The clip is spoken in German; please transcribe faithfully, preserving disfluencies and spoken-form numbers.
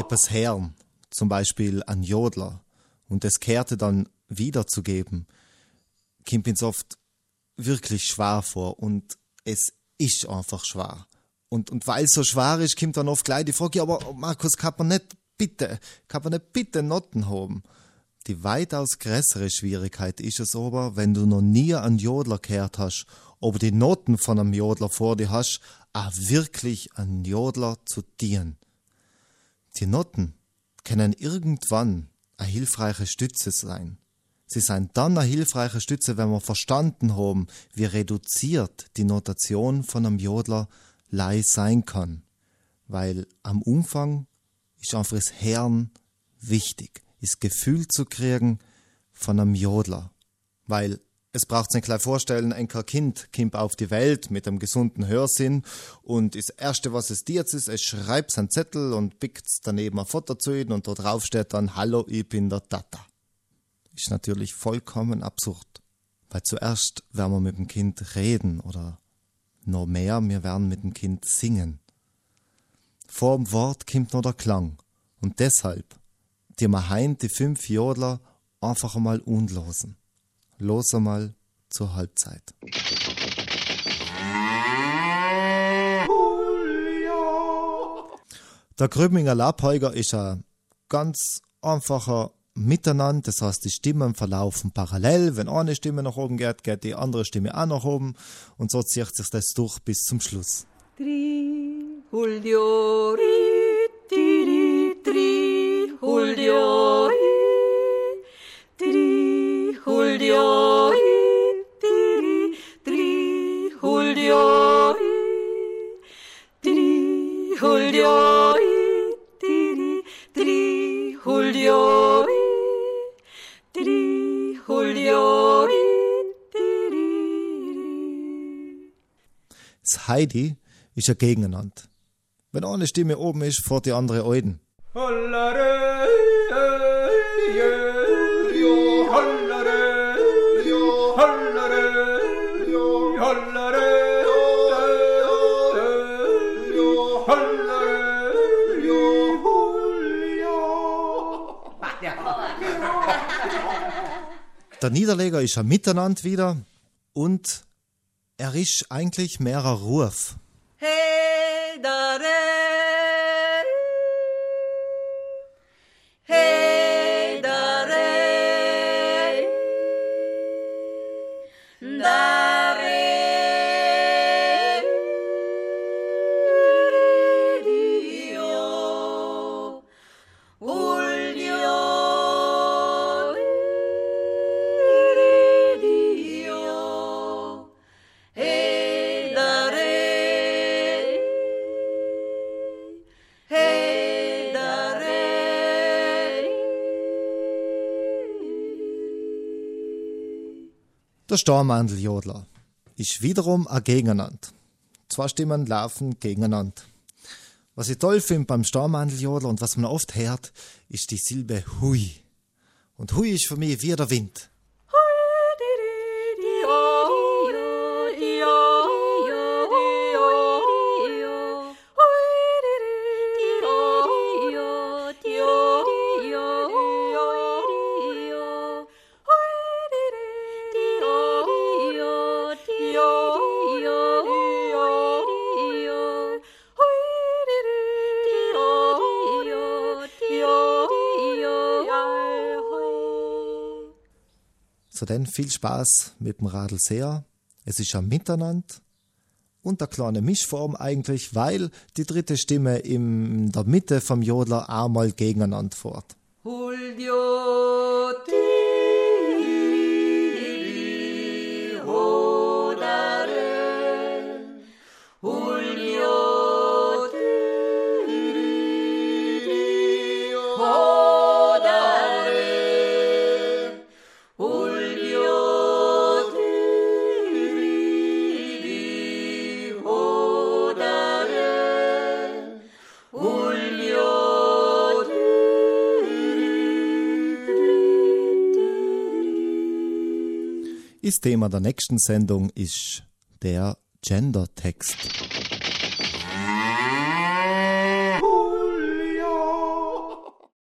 etwas her, zum Beispiel an Jodler, und das Kehrte dann wiederzugeben, kommt uns oft wirklich schwer vor, und es ist einfach schwer. Und, und weil es so schwer ist, kommt dann oft gleich die Frage, ja, aber Markus, kann man nicht bitte, kann man nicht bitte Noten haben? Die weitaus größere Schwierigkeit ist es aber, wenn du noch nie einen Jodler gehört hast, ob die Noten von einem Jodler vor dir hast, auch wirklich einen Jodler zu dienen. Die Noten können irgendwann eine hilfreiche Stütze sein. Sie sind dann eine hilfreiche Stütze, wenn wir verstanden haben, wie reduziert die Notation von einem Jodler leise sein kann. Weil am Umfang ist einfach das Hören wichtig, das Gefühl zu kriegen von einem Jodler. Weil es braucht sich gleich vorstellen, ein Kind kommt auf die Welt mit einem gesunden Hörsinn und das Erste, was es dir ist, es schreibt seinen Zettel und pickt daneben ein Foto zu ihm und da drauf steht dann «Hallo, ich bin der Tata». Ist natürlich vollkommen absurd, weil zuerst werden wir mit dem Kind reden oder noch mehr, wir werden mit dem Kind singen. Vor dem Wort kommt noch der Klang und deshalb die Maheim die fünf Jodler einfach einmal unlosen. Los einmal zur Halbzeit. Der Krümminger Laubheuger ist ein ganz einfacher Miteinander, das heißt, die Stimmen verlaufen parallel. Wenn eine Stimme nach oben geht, geht die andere Stimme auch nach oben und so zieht sich das durch bis zum Schluss. Das Heidi ist ein Gegeneinander. Wenn eine Stimme oben ist, fährt die andere Oiden. Der Niederleger ist ein Miteinander wieder und er ist eigentlich mehr ein Ruf. Hey, da, re. Hey, da, re. Da, re. Dio. Ulio. Der Stammandljodler ist wiederum ein Gegeneinander. Zwei Stimmen laufen gegeneinander. Was ich toll finde beim Stammandljodler und was man oft hört, ist die Silbe Hui. Und Hui ist für mich wie der Wind. So, dann viel Spaß mit dem Radlseher. Es ist ein Miteinander und eine kleine Mischform eigentlich, weil die dritte Stimme in der Mitte vom Jodler einmal gegeneinander fährt. Das Thema der nächsten Sendung ist der Gendertext.